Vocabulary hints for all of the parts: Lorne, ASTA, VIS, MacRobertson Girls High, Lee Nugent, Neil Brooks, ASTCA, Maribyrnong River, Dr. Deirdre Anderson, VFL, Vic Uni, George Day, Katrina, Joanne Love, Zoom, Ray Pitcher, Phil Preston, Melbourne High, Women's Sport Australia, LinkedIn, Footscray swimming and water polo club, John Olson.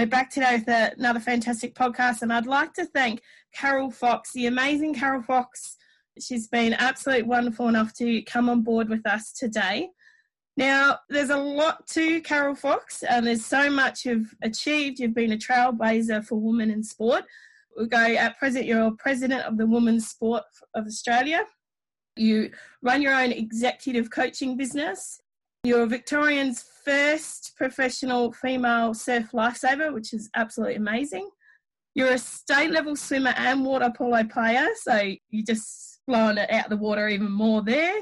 We're back today with another fantastic podcast, and I'd like to thank Carol Fox, the amazing Carol Fox. She's been absolutely wonderful enough to come on board with us today. Now, there's a lot to Carol Fox, and there's so much you've achieved. You've been a trailblazer for women in sport. We'll go at present, you're president of the Women's Sport of Australia. You run your own executive coaching business. You're Victorian's first professional female surf lifesaver, which is absolutely amazing. You're a state-level swimmer and water polo player, so you're just blowing it out the water even more there.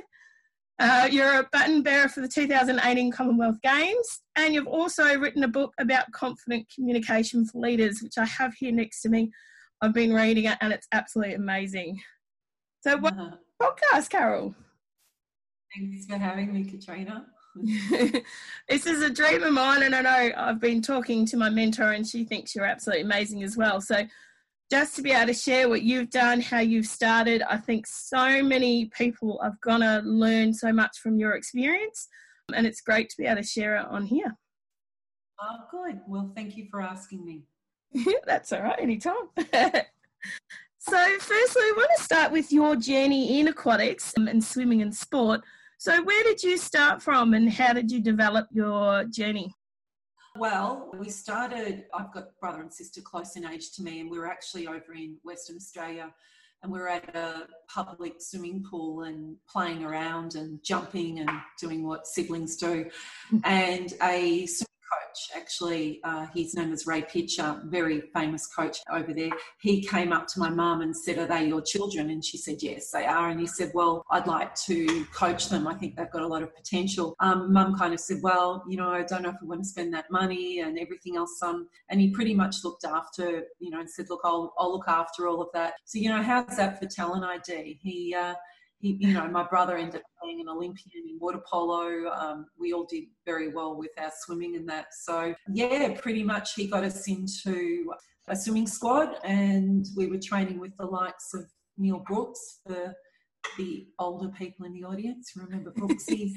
You're a baton bearer for the 2018 Commonwealth Games, and you've also written a book about confident communication for leaders, which I have here next to me. I've been reading it, and it's absolutely amazing. So welcome to the podcast, Carol. Thanks for having me, Katrina. This is a dream of mine, and I know I've been talking to my mentor and she thinks you're absolutely amazing as well. So just to be able to share what you've done, how you've started, I think so many people are going to learn so much from your experience, and it's great to be able to share it on here. Oh, good. Well, thank you for asking me. That's all right, anytime. So firstly, I want to start with your journey in aquatics and swimming and sport. So where did you start from and how did you develop your journey? Well, I've got brother and sister close in age to me, and we were actually over in Western Australia, and we were at a public swimming pool and playing around and jumping and doing what siblings do. And a swimming coach, actually, his name was Ray Pitcher, very famous coach over there. He came up to my mum and said, "Are they your children?" And she said, "Yes, they are." And he said, "Well, I'd like to coach them. I think they've got a lot of potential." Mum kind of said, "Well, you know, I don't know if we want to spend that money and everything else on." And he pretty much looked after, you know, and said, "Look, I'll look after all of that." So, you know, how's that for talent ID? He, you know, my brother ended up being an Olympian in water polo. We all did very well with our swimming and that. So, yeah, pretty much he got us into a swimming squad, and we were training with the likes of Neil Brooks, for the older people in the audience. Remember Brooksy?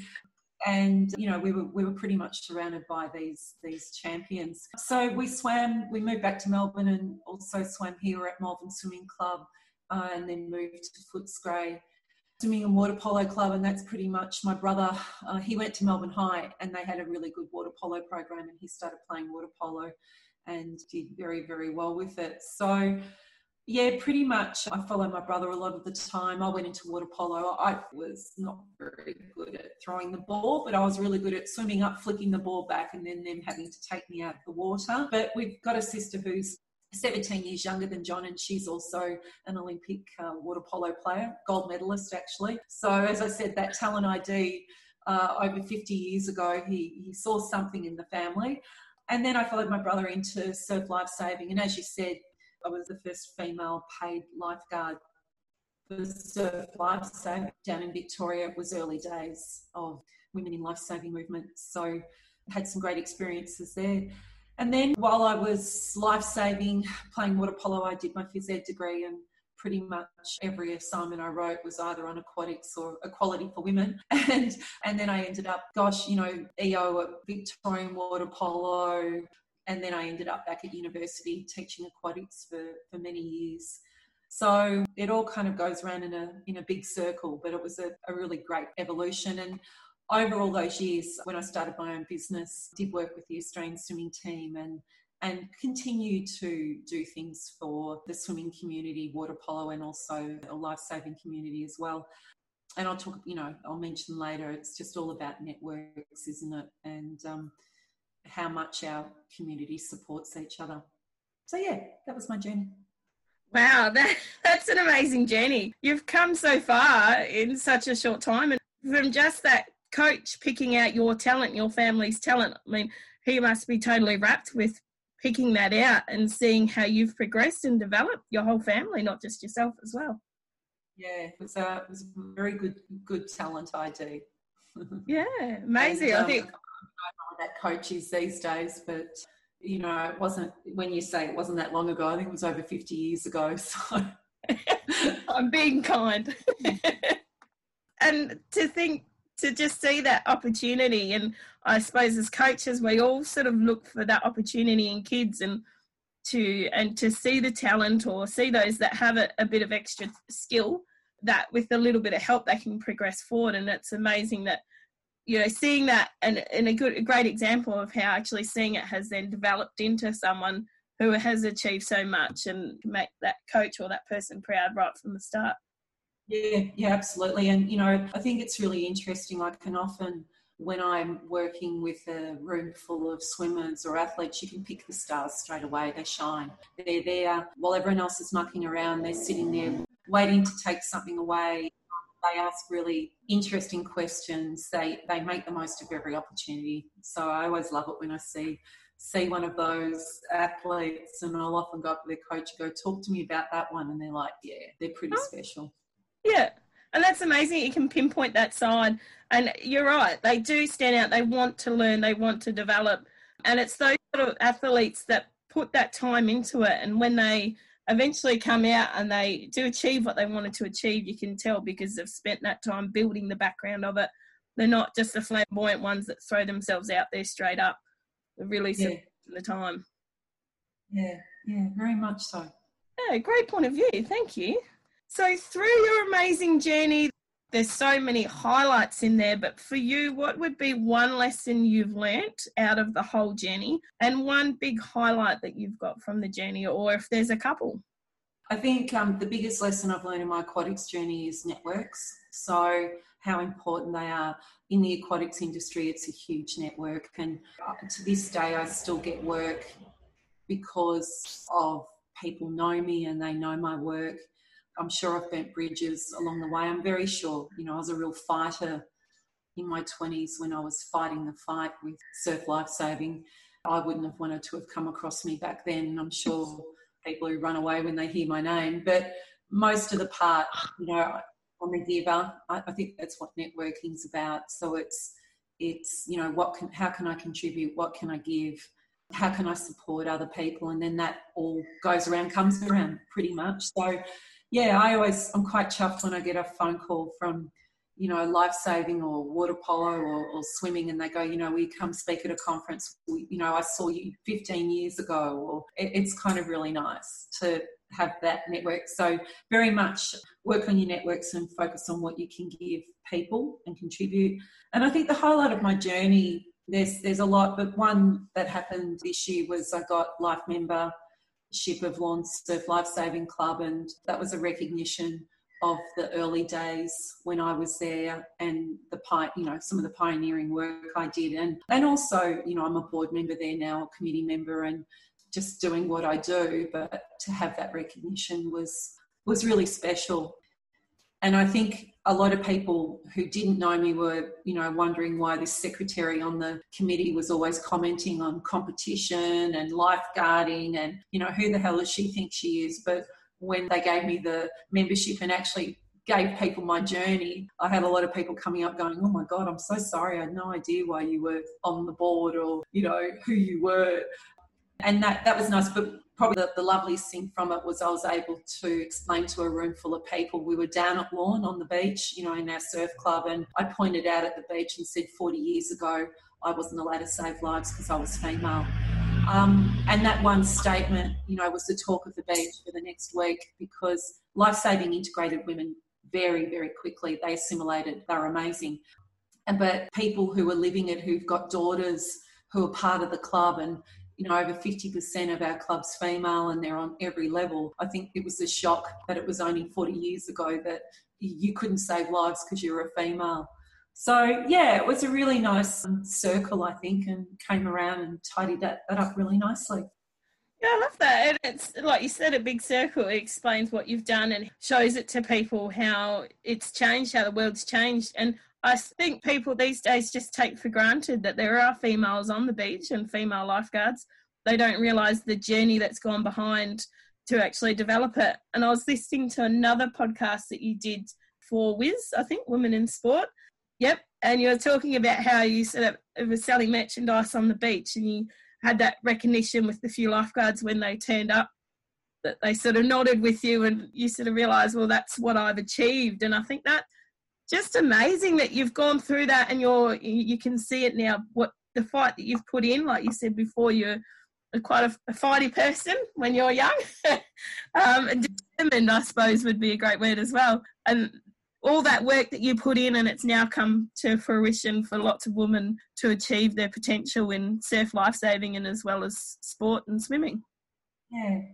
And, you know, we were pretty much surrounded by these champions. So we swam. We moved back to Melbourne and also swam here at Melbourne Swimming Club, and then moved to Footscray Swimming and Water Polo Club, and that's pretty much my brother. He went to Melbourne High and they had a really good water polo program, and he started playing water polo and did very, very well with it. So, yeah, pretty much I follow my brother a lot of the time. I went into water polo. I was not very good at throwing the ball, but I was really good at swimming up, flicking the ball back, and then them having to take me out of the water. But we've got a sister who's 17 years younger than John, and she's also an Olympic water polo player, gold medalist actually. So as I said, that talent ID over 50 years ago, he saw something in the family. And then I followed my brother into surf lifesaving, and as you said, I was the first female paid lifeguard for surf lifesaving down in Victoria. It was early days of women in lifesaving movement, so I had some great experiences there. And then while I was life-saving, playing water polo, I did my phys ed degree, and pretty much every assignment I wrote was either on aquatics or equality for women. And then I ended up, EO at Victorian Water Polo, and then I ended up back at university teaching aquatics for many years. So it all kind of goes around in a big circle, but it was a really great evolution. And over all those years, when I started my own business, did work with the Australian swimming team and continue to do things for the swimming community, water polo, and also a life-saving community as well. And I'll mention later, it's just all about networks, isn't it? And how much our community supports each other. So, yeah, that was my journey. Wow, that's an amazing journey. You've come so far in such a short time. And from just that coach picking out your talent, your family's talent, I mean, he must be totally wrapped with picking that out and seeing how you've progressed and developed your whole family, not just yourself as well. Yeah, it was a very good talent ID. Yeah, amazing. And, I think I don't know what that coach is these days, but you know, it wasn't, when you say it wasn't that long ago, I think it was over 50 years ago, so I'm being kind. And to think to just see that opportunity. And I suppose as coaches, we all sort of look for that opportunity in kids, and to see the talent or see those that have a bit of extra skill that with a little bit of help they can progress forward. And it's amazing that, you know, seeing that and a great example of how actually seeing it has then developed into someone who has achieved so much and make that coach or that person proud right from the start. Yeah, absolutely. And, you know, I think it's really interesting. I can often, when I'm working with a room full of swimmers or athletes, you can pick the stars straight away. They shine. They're there while everyone else is mucking around. They're sitting there waiting to take something away. They ask really interesting questions. They make the most of every opportunity. So I always love it when I see one of those athletes, and I'll often go up to their coach and go, talk to me about that one. And they're like, yeah, they're pretty special. Yeah, and that's amazing. You can pinpoint that side. And you're right, they do stand out. They want to learn. They want to develop. And it's those sort of athletes that put that time into it. And when they eventually come out and they do achieve what they wanted to achieve, you can tell because they've spent that time building the background of it. They're not just the flamboyant ones that throw themselves out there straight up. They're really spent the time. Yeah, very much so. Yeah, great point of view. Thank you. So through your amazing journey, there's so many highlights in there, but for you, what would be one lesson you've learnt out of the whole journey and one big highlight that you've got from the journey, or if there's a couple? I think the biggest lesson I've learned in my aquatics journey is networks. So how important they are. In the aquatics industry, it's a huge network. And to this day, I still get work because of people know me and they know my work. I'm sure I've burnt bridges along the way. I'm very sure, you know, I was a real fighter in my 20s when I was fighting the fight with surf lifesaving. I wouldn't have wanted to have come across me back then. And I'm sure people who run away when they hear my name. But most of the part, you know, I'm a giver. I think that's what networking's about. So it's you know, how can I contribute? What can I give? How can I support other people? And then that all goes around, comes around pretty much. So, yeah, I'm quite chuffed when I get a phone call from, you know, life saving or water polo or swimming, and they go, you know, we come speak at a conference. You know, I saw you 15 years ago. Or it's kind of really nice to have that network. So very much work on your networks and focus on what you can give people and contribute. And I think the highlight of my journey, there's a lot, but one that happened this year was I got life member of Lorne Surf Life Saving Club, and that was a recognition of the early days when I was there and some of the pioneering work I did, and also, you know, I'm a board member there now, a committee member, and just doing what I do, but to have that recognition was really special. And I think a lot of people who didn't know me were, you know, wondering why this secretary on the committee was always commenting on competition and lifeguarding and, you know, who the hell does she think she is? But when they gave me the membership and actually gave people my journey, I had a lot of people coming up going, oh, my God, I'm so sorry. I had no idea why you were on the board or, you know, who you were. And that was nice. But probably the loveliest thing from it was I was able to explain to a room full of people. We were down at Lorne on the beach, you know, in our surf club, and I pointed out at the beach and said 40 years ago I wasn't allowed to save lives because I was female. And that one statement, you know, was the talk of the beach for the next week, because life-saving integrated women very, very quickly. They assimilated. They were amazing. But people who are living it, who've got daughters, who are part of the club, and you know, over 50% of our club's female and they're on every level. I think it was a shock that it was only 40 years ago that you couldn't save lives because you were a female. So, yeah, it was a really nice circle, I think, and came around and tidied that up really nicely. Yeah, I love that. And it's, like you said, a big circle. It explains what you've done and shows it to people how it's changed, how the world's changed. And I think people these days just take for granted that there are females on the beach and female lifeguards. They don't realise the journey that's gone behind to actually develop it. And I was listening to another podcast that you did for WIS, I think, Women in Sport. Yep. And you were talking about how you set up was selling merchandise on the beach, and you had that recognition with the few lifeguards when they turned up, that they sort of nodded with you and you sort of realised, well, that's what I've achieved. And I think that just amazing that you've gone through that, and you can see it now, what the fight that you've put in. Like you said before, you're quite a fighty person when you're young. And determined, I suppose, would be a great word as well. And all that work that you put in, and it's now come to fruition for lots of women to achieve their potential in surf lifesaving and as well as sport and swimming.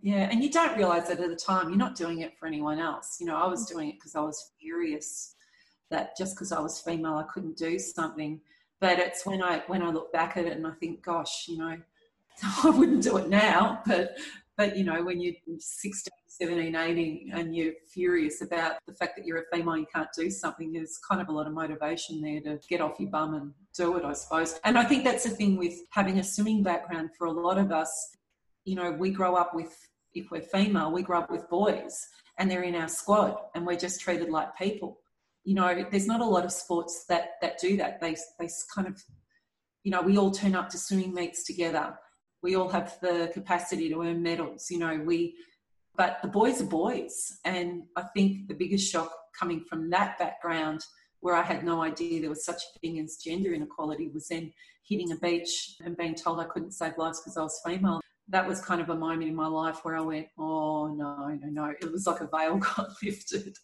Yeah. And you don't realise that at the time. You're not doing it for anyone else. You know, I was doing it because I was furious that just because I was female, I couldn't do something. But it's when I look back at it and I think, gosh, you know, I wouldn't do it now. But you know, when you're 16, 17, 18 and you're furious about the fact that you're a female and you can't do something, there's kind of a lot of motivation there to get off your bum and do it, I suppose. And I think that's the thing with having a swimming background for a lot of us. You know, we grow up with, if we're female, we grow up with boys and they're in our squad and we're just treated like people. You know, there's not a lot of sports that do that. They kind of, you know, we all turn up to swimming meets together. We all have the capacity to earn medals, you know, but the boys are boys. And I think the biggest shock coming from that background, where I had no idea there was such a thing as gender inequality, was then hitting a beach and being told I couldn't save lives because I was female. That was kind of a moment in my life where I went, oh, no. It was like a veil got lifted.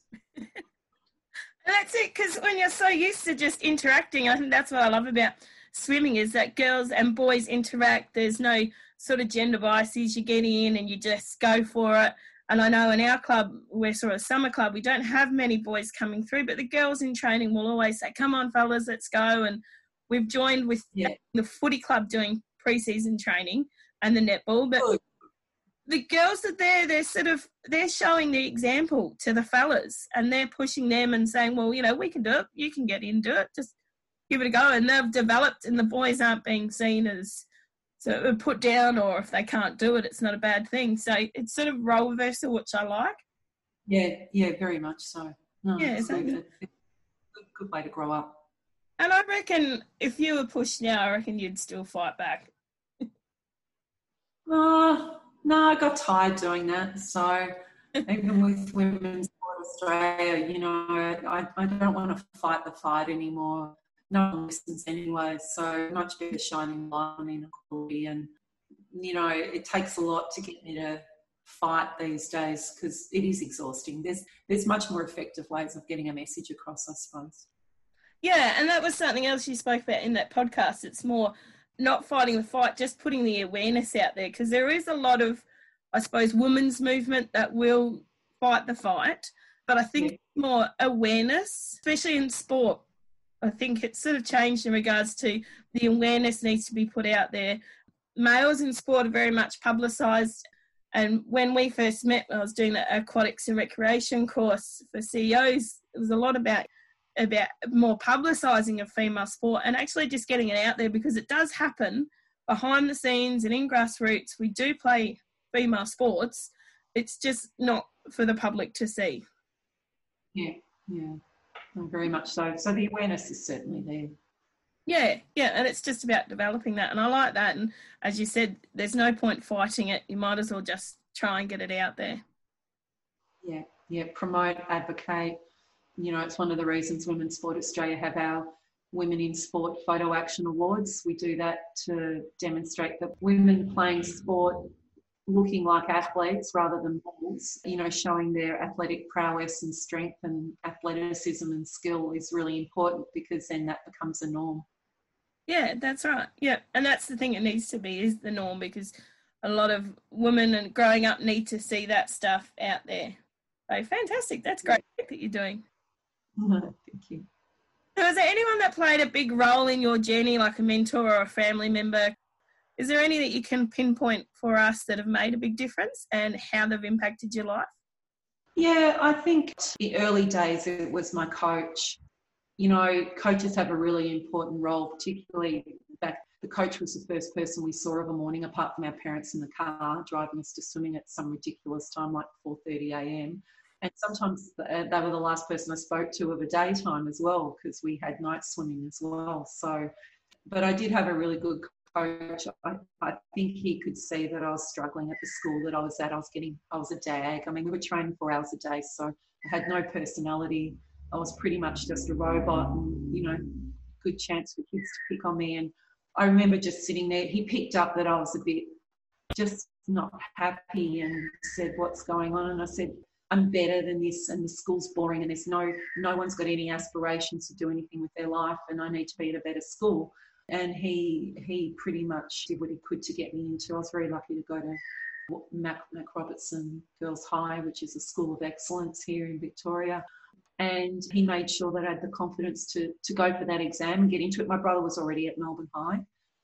That's it, because when you're so used to just interacting, I think that's what I love about swimming, is that girls and boys interact. There's no sort of gender biases. You get in and you just go for it. And I know in our club, we're sort of a summer club, we don't have many boys coming through, but the girls in training will always say, come on, fellas, let's go. And we've joined with the footy club doing pre-season training and the netball, but the girls are there, they're showing the example to the fellas, and they're pushing them and saying, well, you know, we can do it, you can get in, do it, just give it a go. And they've developed, and the boys aren't being seen as sort of put down, or if they can't do it, it's not a bad thing. So it's sort of role reversal, which I like. Yeah, very much so. No, yeah, it's a good way to grow up. And I reckon if you were pushed now, I reckon you'd still fight back. No, I got tired doing that. So even with Women's Sport Australia, you know, I don't want to fight the fight anymore. No one listens anyway. So much better shining light on inequality. And, you know, it takes a lot to get me to fight these days because it is exhausting. There's much more effective ways of getting a message across, I suppose. Yeah, and that was something else you spoke about in that podcast. It's more not fighting the fight, just putting the awareness out there, because there is a lot of, I suppose, women's movement that will fight the fight, but I think more awareness, especially in sport. I think it's sort of changed in regards to the awareness needs to be put out there. Males in sport are very much publicised, and when we first met, I was doing the aquatics and recreation course for CEOs, it was a lot about more publicising of female sport and actually just getting it out there, because it does happen behind the scenes and in grassroots. We do play female sports. It's just not for the public to see. Yeah, very much so. So the awareness is certainly there. Yeah, and it's just about developing that. And I like that. And as you said, there's no point fighting it. You might as well just try and get it out there. Yeah, promote, advocate. You know, it's one of the reasons Women's Sport Australia have our Women in Sport Photo Action Awards. We do that to demonstrate that women playing sport, looking like athletes rather than models, you know, showing their athletic prowess and strength and athleticism and skill is really important, because then that becomes a norm. Yeah, that's right. Yeah, and that's the thing, it needs to be is the norm, because a lot of women and growing up need to see that stuff out there. So fantastic. That's great that you're doing. No, thank you. So is there anyone that played a big role in your journey, like a mentor or a family member? Is there any that you can pinpoint for us that have made a big difference and how they've impacted your life? Yeah, I think the early days it was my coach. You know, coaches have a really important role, particularly back. The coach was the first person we saw of a morning, apart from our parents in the car, driving us to swimming at some ridiculous time, like 4:30 a.m. And sometimes they were the last person I spoke to of a daytime as well, because we had night swimming as well. So, but I did have a really good coach. I think he could see that I was struggling at the school that I was at. I was a DAG. I mean, we were training 4 hours a day, so I had no personality. I was pretty much just a robot, and, you know, good chance for kids to pick on me. And I remember just sitting there. He picked up that I was a bit just not happy and said, "What's going on?" And I said, "I'm better than this, and the school's boring, and there's no one's got any aspirations to do anything with their life, and I need to be at a better school." And he pretty much did what he could to get me into. I was very lucky to go to MacRobertson Girls High, which is a school of excellence here in Victoria. And he made sure that I had the confidence to go for that exam and get into it. My brother was already at Melbourne High.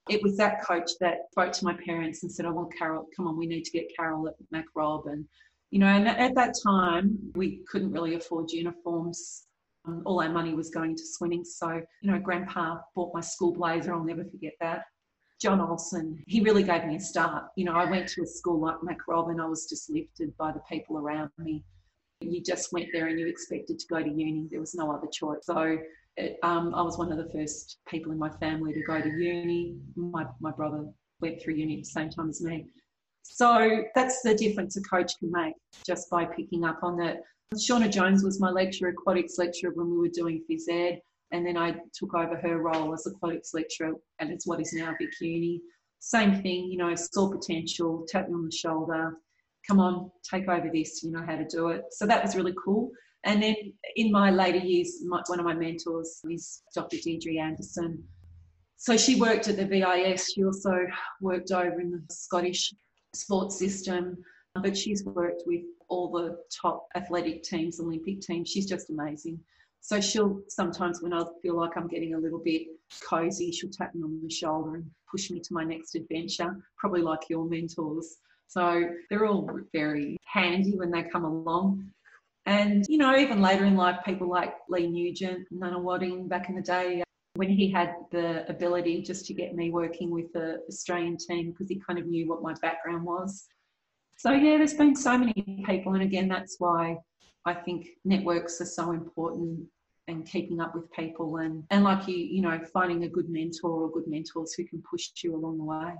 It was that coach that spoke to my parents and said, "I want Carol. Come on, we need to get Carol at MacRob." And, you know, and at that time, we couldn't really afford uniforms. All our money was going to swimming. So, you know, Grandpa bought my school blazer. I'll never forget that. John Olson, he really gave me a start. You know, I went to a school like MacRob and I was just lifted by the people around me. You just went there and you expected to go to uni. There was no other choice. So I was one of the first people in my family to go to uni. My brother went through uni at the same time as me. So that's the difference a coach can make just by picking up on that. Shauna Jones was my lecturer, aquatics lecturer, when we were doing phys ed. And then I took over her role as aquatics lecturer, and it's what is now Vic Uni. Same thing, you know, saw potential, tapped me on the shoulder, come on, take over this, you know how to do it. So that was really cool. And then in my later years, one of my mentors is Dr. Deirdre Anderson. So she worked at the VIS. She also worked over in the Scottish sports system, but she's worked with all the top athletic teams, Olympic teams. She's just amazing. So she'll sometimes, when I feel like I'm getting a little bit cozy, she'll tap me on the shoulder and push me to my next adventure, probably like your mentors. So they're all very handy when they come along. And, you know, even later in life, people like Lee Nugent, Nana Wadding back in the day, when he had the ability just to get me working with the Australian team because he kind of knew what my background was. So, yeah, there's been so many people. And, again, that's why I think networks are so important and keeping up with people and like you know, finding a good mentor or good mentors who can push you along the way.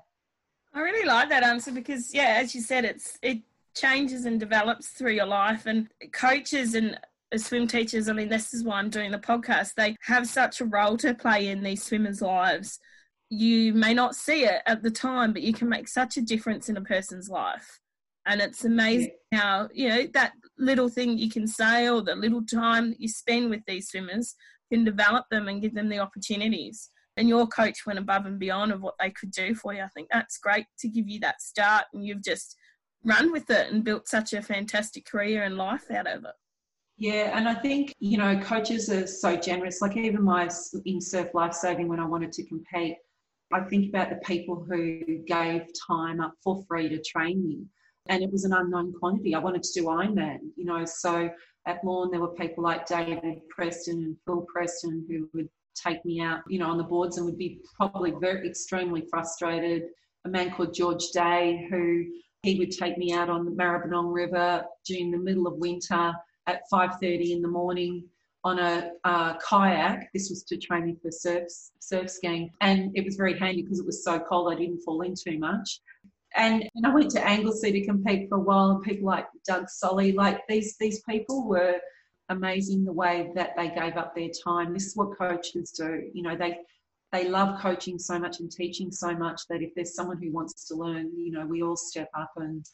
I really like that answer because, yeah, as you said, it changes and develops through your life. And coaches and swim teachers, I mean, this is why I'm doing the podcast, they have such a role to play in these swimmers' lives. You may not see it at the time, but you can make such a difference in a person's life. And it's amazing how, you know, that little thing you can say or the little time that you spend with these swimmers can develop them and give them the opportunities. And your coach went above and beyond of what they could do for you. I think that's great to give you that start, and you've just run with it and built such a fantastic career and life out of it. Yeah, and I think, you know, coaches are so generous. Like even my in-surf lifesaving when I wanted to compete, I think about the people who gave time up for free to train me. And it was an unknown quantity. I wanted to do Ironman, you know. So at Lorne, there were people like David Preston and Phil Preston who would take me out, you know, on the boards and would be probably very extremely frustrated. A man called George Day who he would take me out on the Maribyrnong River during the middle of winter at 5:30 in the morning on a kayak. This was to train me for surf skiing. And it was very handy because it was so cold I didn't fall in too much. And I went to Anglesey to compete for a while, and people like Doug Sully, like these people were amazing the way that they gave up their time. This is what coaches do. You know, they love coaching so much and teaching so much that if there's someone who wants to learn, you know, we all step up and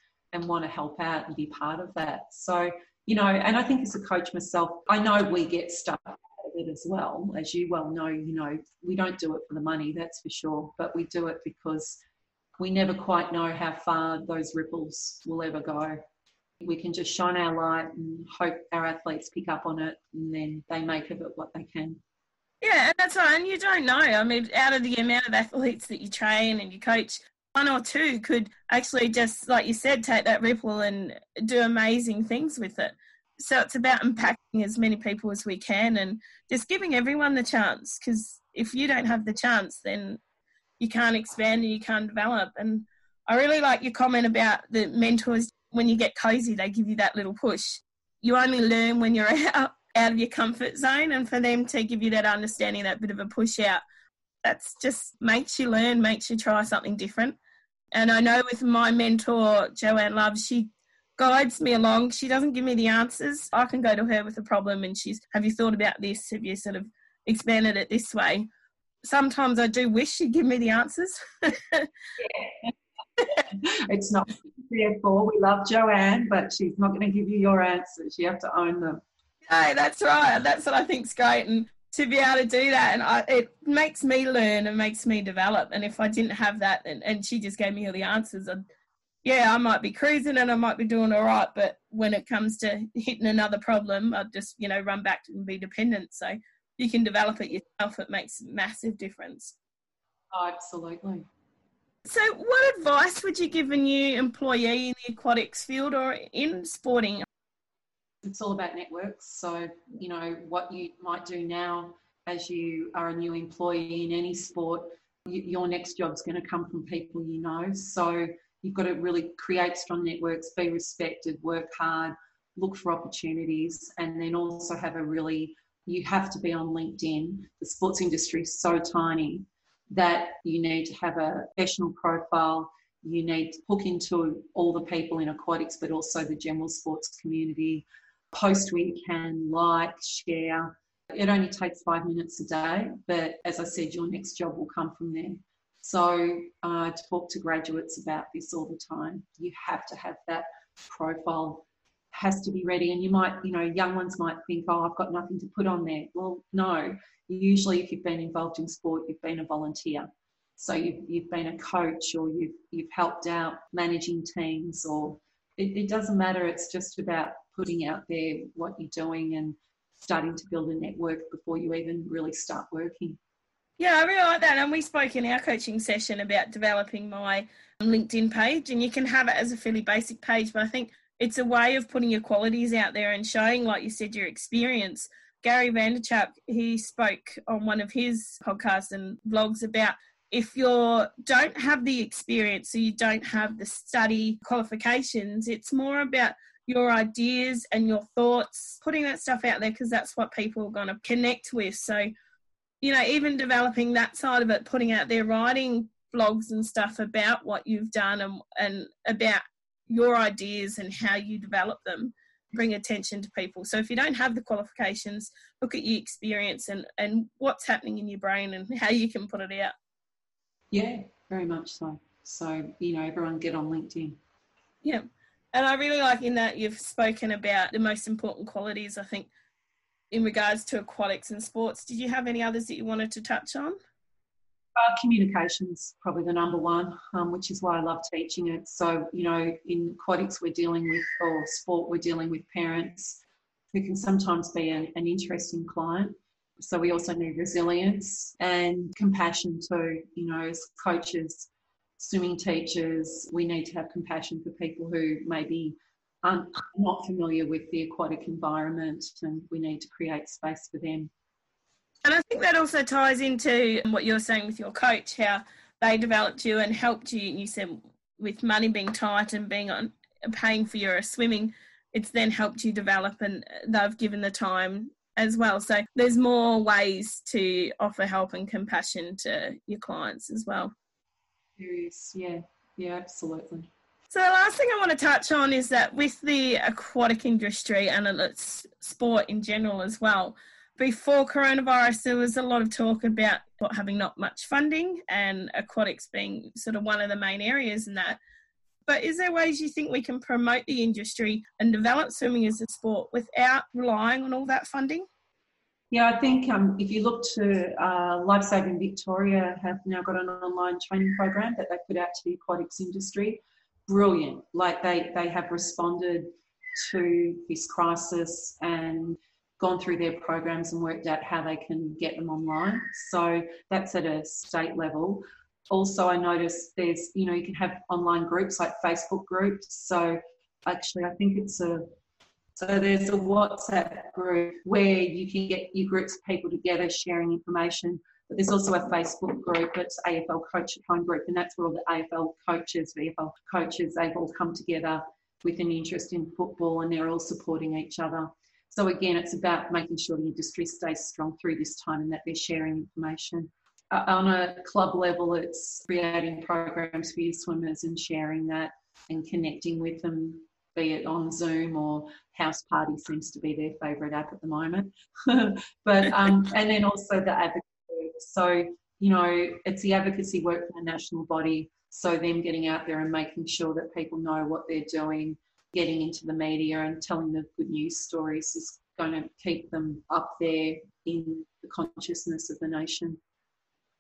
want to help out and be part of that. So, you know, and I think as a coach myself, I know we get stuff out of it as well. As you well know, you know, we don't do it for the money, that's for sure, but we do it because we never quite know how far those ripples will ever go. We can just shine our light and hope our athletes pick up on it and then they make of it what they can. Yeah, and that's right. And you don't know. I mean, out of the amount of athletes that you train and you coach, one or two could actually just, like you said, take that ripple and do amazing things with it. So it's about impacting as many people as we can and just giving everyone the chance, because if you don't have the chance, then you can't expand and you can't develop. And I really like your comment about the mentors. When you get cozy, they give you that little push. You only learn when you're out of your comfort zone, and for them to give you that understanding, that bit of a push out, that's just makes you learn, makes you try something different. And I know with my mentor, Joanne Love, she guides me along. She doesn't give me the answers. I can go to her with a problem and she's, have you thought about this? Have you sort of expanded it this way? Sometimes I do wish she'd give me the answers. Yeah. It's not therefore we love Joanne, but she's not going to give you your answers. You have to own them. No, that's right. That's what I think's great, and to be able to do that, and it makes me learn and makes me develop. And if I didn't have that, and she just gave me all the answers, I might be cruising and I might be doing all right. But when it comes to hitting another problem, I'll just run back and be dependent. So you can develop it yourself. It makes a massive difference. Oh, absolutely. So what advice would you give a new employee in the aquatics field or in sporting? It's all about networks. So, what you might do now as you are a new employee in any sport, your next job's going to come from people you know. So you've got to really create strong networks, be respected, work hard, look for opportunities, and then also you have to be on LinkedIn. The sports industry is so tiny that you need to have a professional profile. You need to hook into all the people in aquatics, but also the general sports community. Post where you can, like, share. It only takes 5 minutes a day, but as I said, your next job will come from there. So I talk to graduates about this all the time. You have to have that profile. Has to be ready, and you might, young ones might think, oh, I've got nothing to put on there. Well, no. Usually if you've been involved in sport, you've been a volunteer. So you've been a coach, or you've helped out managing teams, or it doesn't matter. It's just about putting out there what you're doing and starting to build a network before you even really start working. Yeah, I really like that. And we spoke in our coaching session about developing my LinkedIn page, and you can have it as a fairly basic page, but I think it's a way of putting your qualities out there and showing, like you said, your experience. Gary Vaynerchuk, he spoke on one of his podcasts and vlogs about if you don't have the experience, so you don't have the study qualifications, it's more about your ideas and your thoughts, putting that stuff out there, because that's what people are going to connect with. So, even developing that side of it, putting out there, writing blogs and stuff about what you've done and about your ideas and how you develop them, bring attention to people. So if you don't have the qualifications, look at your experience and what's happening in your brain and how you can put it out. Yeah, very much so. So, everyone get on LinkedIn. Yeah. And I really like in that you've spoken about the most important qualities, I think, in regards to aquatics and sports. Did you have any others that you wanted to touch on? Communication's probably the number one, which is why I love teaching it. So, in aquatics we're dealing with parents who can sometimes be an interesting client. So we also need resilience and compassion too. As coaches, swimming teachers, we need to have compassion for people who maybe aren't not familiar with the aquatic environment, and we need to create space for them. And I think that also ties into what you're saying with your coach, how they developed you and helped you. And you said with money being tight and paying for your swimming, it's then helped you develop, and they've given the time as well. So there's more ways to offer help and compassion to your clients as well. Yeah, absolutely. So the last thing I want to touch on is that with the aquatic industry and its sport in general as well, before coronavirus, there was a lot of talk about having not much funding and aquatics being sort of one of the main areas in that. But is there ways you think we can promote the industry and develop swimming as a sport without relying on all that funding? Yeah, I think if you look to Life Saving Victoria, have now got an online training program that they put out to the aquatics industry. Brilliant. Like they have responded to this crisis and gone through their programs and worked out how they can get them online. So that's at a state level. Also, I noticed there's, you can have online groups like Facebook groups. So actually, I think there's a WhatsApp group where you can get your groups of people together sharing information. But there's also a Facebook group that's AFL Coach Home Group, and that's where all the AFL coaches, VFL coaches, they've all come together with an interest in football, and they're all supporting each other. So again, it's about making sure the industry stays strong through this time and that they're sharing information. On a club level, it's creating programs for your swimmers and sharing that and connecting with them be it on Zoom or house party seems to be their favourite app at the moment. But and then also the advocacy. So, you know, it's the advocacy work from the national body. So them getting out there and making sure that people know what they're doing, getting into the media and telling the good news stories is going to keep them up there in the consciousness of the nation.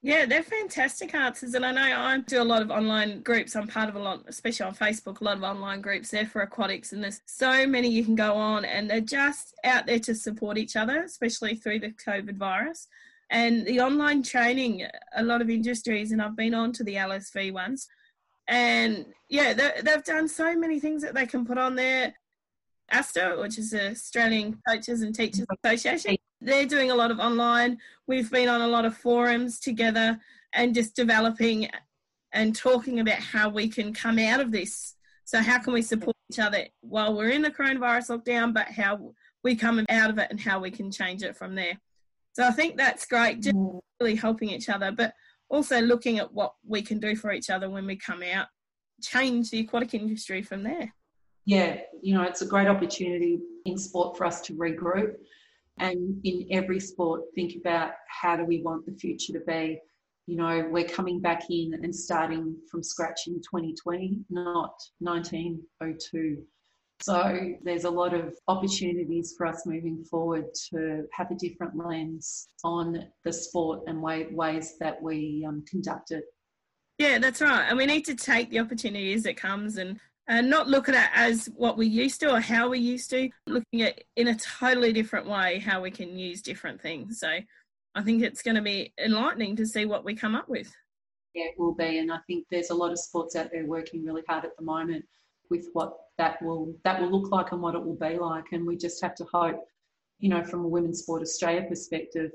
Yeah, they're fantastic answers. And I know I do a lot of online groups. I'm part of a lot, especially on Facebook, a lot of online groups there for aquatics. And there's so many you can go on, and they're just out there to support each other, especially through the COVID virus. And the online training, a lot of industries, and I've been on to the LSV ones. And yeah, they've done so many things that they can put on there. ASTA, which is the Australian Coaches and Teachers Association, they're doing a lot of online. We've been on a lot of forums together and just developing and talking about how we can come out of this. So how can we support each other while we're in the coronavirus lockdown, but how we come out of it and how we can change it from there. So I think that's great, just really helping each other, but also looking at what we can do for each other when we come out, change the aquatic industry from there. Yeah, you know, it's a great opportunity in sport for us to regroup, and in every sport think about how do we want the future to be. You know, we're coming back in and starting from scratch in 2020, not 1902. So there's a lot of opportunities for us moving forward to have a different lens on the sport and ways that we conduct it. Yeah, that's right. And we need to take the opportunities that comes and not look at it as what we used to or how we used to, looking at in a totally different way how we can use different things. So I think it's going to be enlightening to see what we come up with. Yeah, it will be. And I think there's a lot of sports out there working really hard at the moment with what that will look like and what it will be like. And we just have to hope, you know, from a Women's Sport Australia perspective,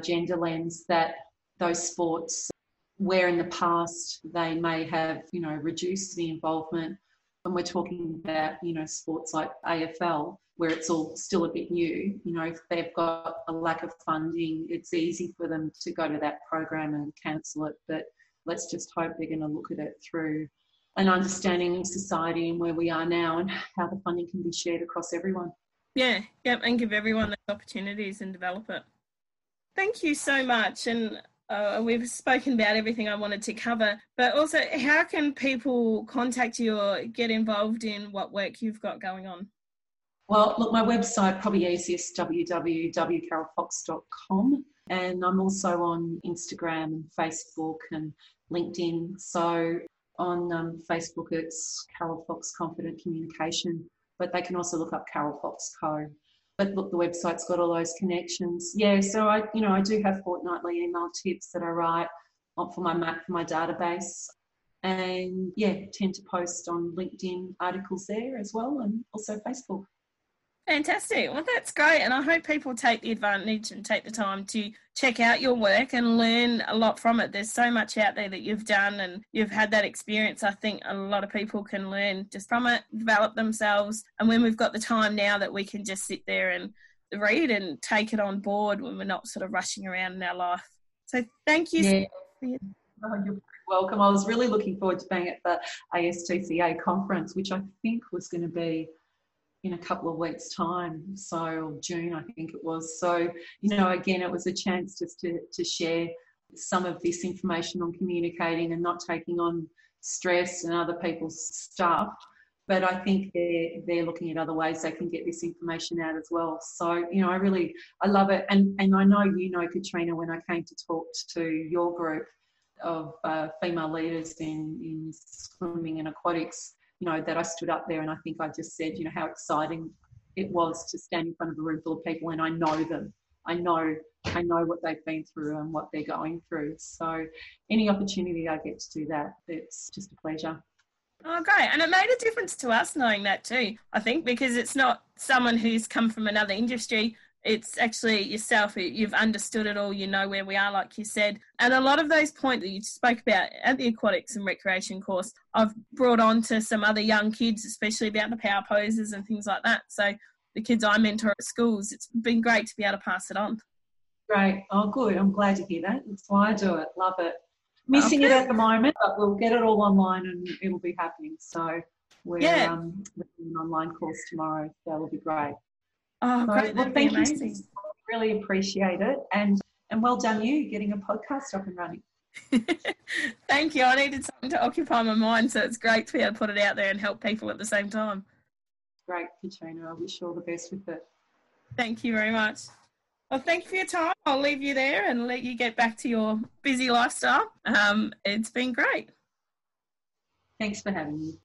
gender lens, that those sports where in the past they may have, you know, reduced the involvement, and we're talking about, you know, sports like AFL where it's all still a bit new, you know, if they've got a lack of funding, it's easy for them to go to that program and cancel it. But let's just hope they're going to look at it through an understanding of society and where we are now and how the funding can be shared across everyone. Yeah, yep, and give everyone those opportunities and develop it. Thank you so much. And we've spoken about everything I wanted to cover, but also how can people contact you or get involved in what work you've got going on? Well, look, my website, probably easiest, www.carolfox.com. And I'm also on Instagram and Facebook and LinkedIn. So on Facebook, it's Carol Fox Confident Communication, but they can also look up Carol Fox Co. But look, the website's got all those connections. Yeah, so I do have fortnightly email tips that I write for my database, and yeah, tend to post on LinkedIn articles there as well, and also Facebook. Fantastic. Well, that's great. And I hope people take the advantage and take the time to check out your work and learn a lot from it. There's so much out there that you've done and you've had that experience. I think a lot of people can learn just from it, develop themselves. And when we've got the time now that we can just sit there and read and take it on board when we're not sort of rushing around in our life. So thank you. Yeah. Oh, you're welcome. I was really looking forward to being at the ASTCA conference, which I think was going to be in a couple of weeks' time, so June I think it was. So, you know, again, it was a chance just to share some of this information on communicating and not taking on stress and other people's stuff. But I think they're looking at other ways they can get this information out as well. So, you know, I love it. And I know, you know, Katrina, when I came to talk to your group of female leaders in swimming and aquatics, you know, that I stood up there and I think I just said, you know, how exciting it was to stand in front of a room full of people and I know them. I know what they've been through and what they're going through. So any opportunity I get to do that, it's just a pleasure. Oh, great. And it made a difference to us knowing that too, I think, because it's not someone who's come from another industry. It's actually yourself. You've understood it all. You know where we are, like you said. And a lot of those points that you spoke about at the Aquatics and Recreation course, I've brought on to some other young kids, especially about the power poses and things like that. So the kids I mentor at schools, it's been great to be able to pass it on. Great. Oh, good. I'm glad to hear that. That's why I do it. Love it. Missing it at the moment, but we'll get it all online and it'll be happening. So We're doing an online course tomorrow. That will be great. Oh, so great. That'd be amazing. You. Really appreciate it. And well done you getting a podcast up and running. Thank you. I needed something to occupy my mind, so it's great to be able to put it out there and help people at the same time. Great, Katrina. I wish you all the best with it. Thank you very much. Well, thank you for your time. I'll leave you there and let you get back to your busy lifestyle. It's been great. Thanks for having me.